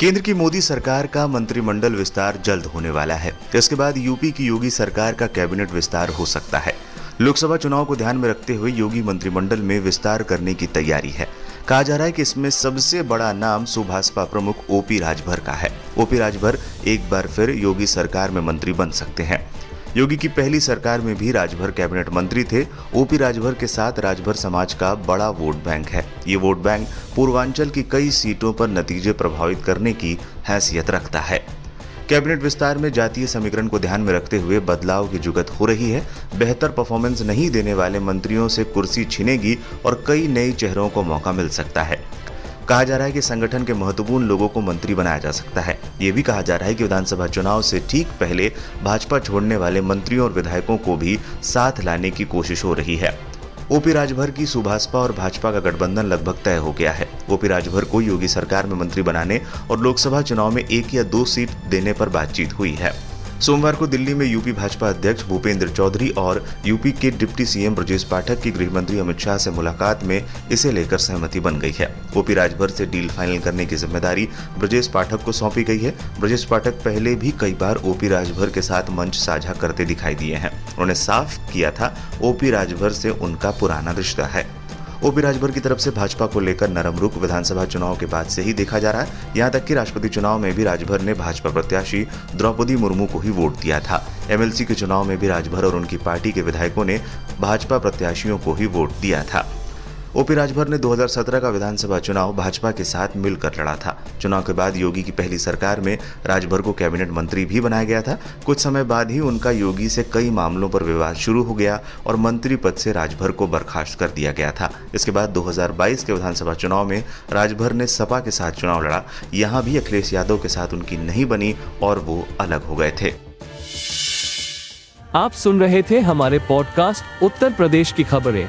केंद्र की मोदी सरकार का मंत्रिमंडल विस्तार जल्द होने वाला है। इसके बाद यूपी की योगी सरकार का कैबिनेट विस्तार हो सकता है। लोकसभा चुनाव को ध्यान में रखते हुए योगी मंत्रिमंडल में विस्तार करने की तैयारी है। कहा जा रहा है कि इसमें सबसे बड़ा नाम सुभासपा प्रमुख ओपी राजभर का है। ओपी राजभर एक बार फिर योगी सरकार में मंत्री बन सकते हैं। योगी की पहली सरकार में भी राजभर कैबिनेट मंत्री थे। ओपी राजभर के साथ राजभर समाज का बड़ा वोट बैंक है। ये वोट बैंक पूर्वांचल की कई सीटों पर नतीजे प्रभावित करने की हैसियत रखता है। कैबिनेट विस्तार में जातीय समीकरण को ध्यान में रखते हुए बदलाव की जुगत हो रही है। बेहतर परफॉर्मेंस नहीं देने वाले मंत्रियों से कुर्सी छिनेगी और कई नए चेहरों को मौका मिल सकता है। कहा जा रहा है कि संगठन के महत्वपूर्ण लोगों को मंत्री बनाया जा सकता है। ये भी कहा जा रहा है कि विधानसभा चुनाव से ठीक पहले भाजपा छोड़ने वाले मंत्रियों और विधायकों को भी साथ लाने की कोशिश हो रही है। ओपी राजभर की सुभासपा और भाजपा का गठबंधन लगभग तय हो गया है। ओपी राजभर को योगी सरकार में मंत्री बनाने और लोकसभा चुनाव में एक या दो सीट देने पर बातचीत हुई है। सोमवार को दिल्ली में यूपी भाजपा अध्यक्ष भूपेंद्र चौधरी और यूपी के डिप्टी सीएम ब्रजेश पाठक की गृह मंत्री अमित शाह से मुलाकात में इसे लेकर सहमति बन गई है। ओपी राजभर से डील फाइनल करने की जिम्मेदारी ब्रजेश पाठक को सौंपी गई है। ब्रजेश पाठक पहले भी कई बार ओपी राजभर के साथ मंच साझा करते दिखाई दिए हैं। उन्होंने साफ किया था ओपी राजभर से उनका पुराना रिश्ता है। ओपी राजभर की तरफ से भाजपा को लेकर नरम रुख विधानसभा चुनाव के बाद से ही देखा जा रहा है। यहां तक कि राष्ट्रपति चुनाव में भी राजभर ने भाजपा प्रत्याशी द्रौपदी मुर्मू को ही वोट दिया था। एमएलसी के चुनाव में भी राजभर और उनकी पार्टी के विधायकों ने भाजपा प्रत्याशियों को ही वोट दिया था। ओपी राजभर ने 2017 का विधानसभा चुनाव भाजपा के साथ मिलकर लड़ा था। चुनाव के बाद योगी की पहली सरकार में राजभर को कैबिनेट मंत्री भी बनाया गया था। कुछ समय बाद ही उनका योगी से कई मामलों पर विवाद शुरू हो गया और मंत्री पद से राजभर को बर्खास्त कर दिया गया था। इसके बाद 2022 के विधानसभा चुनाव में राजभर ने सपा के साथ चुनाव लड़ा। यहाँ भी अखिलेश यादव के साथ उनकी नहीं बनी और वो अलग हो गए थे। आप सुन रहे थे हमारे पॉडकास्ट उत्तर प्रदेश की खबरें।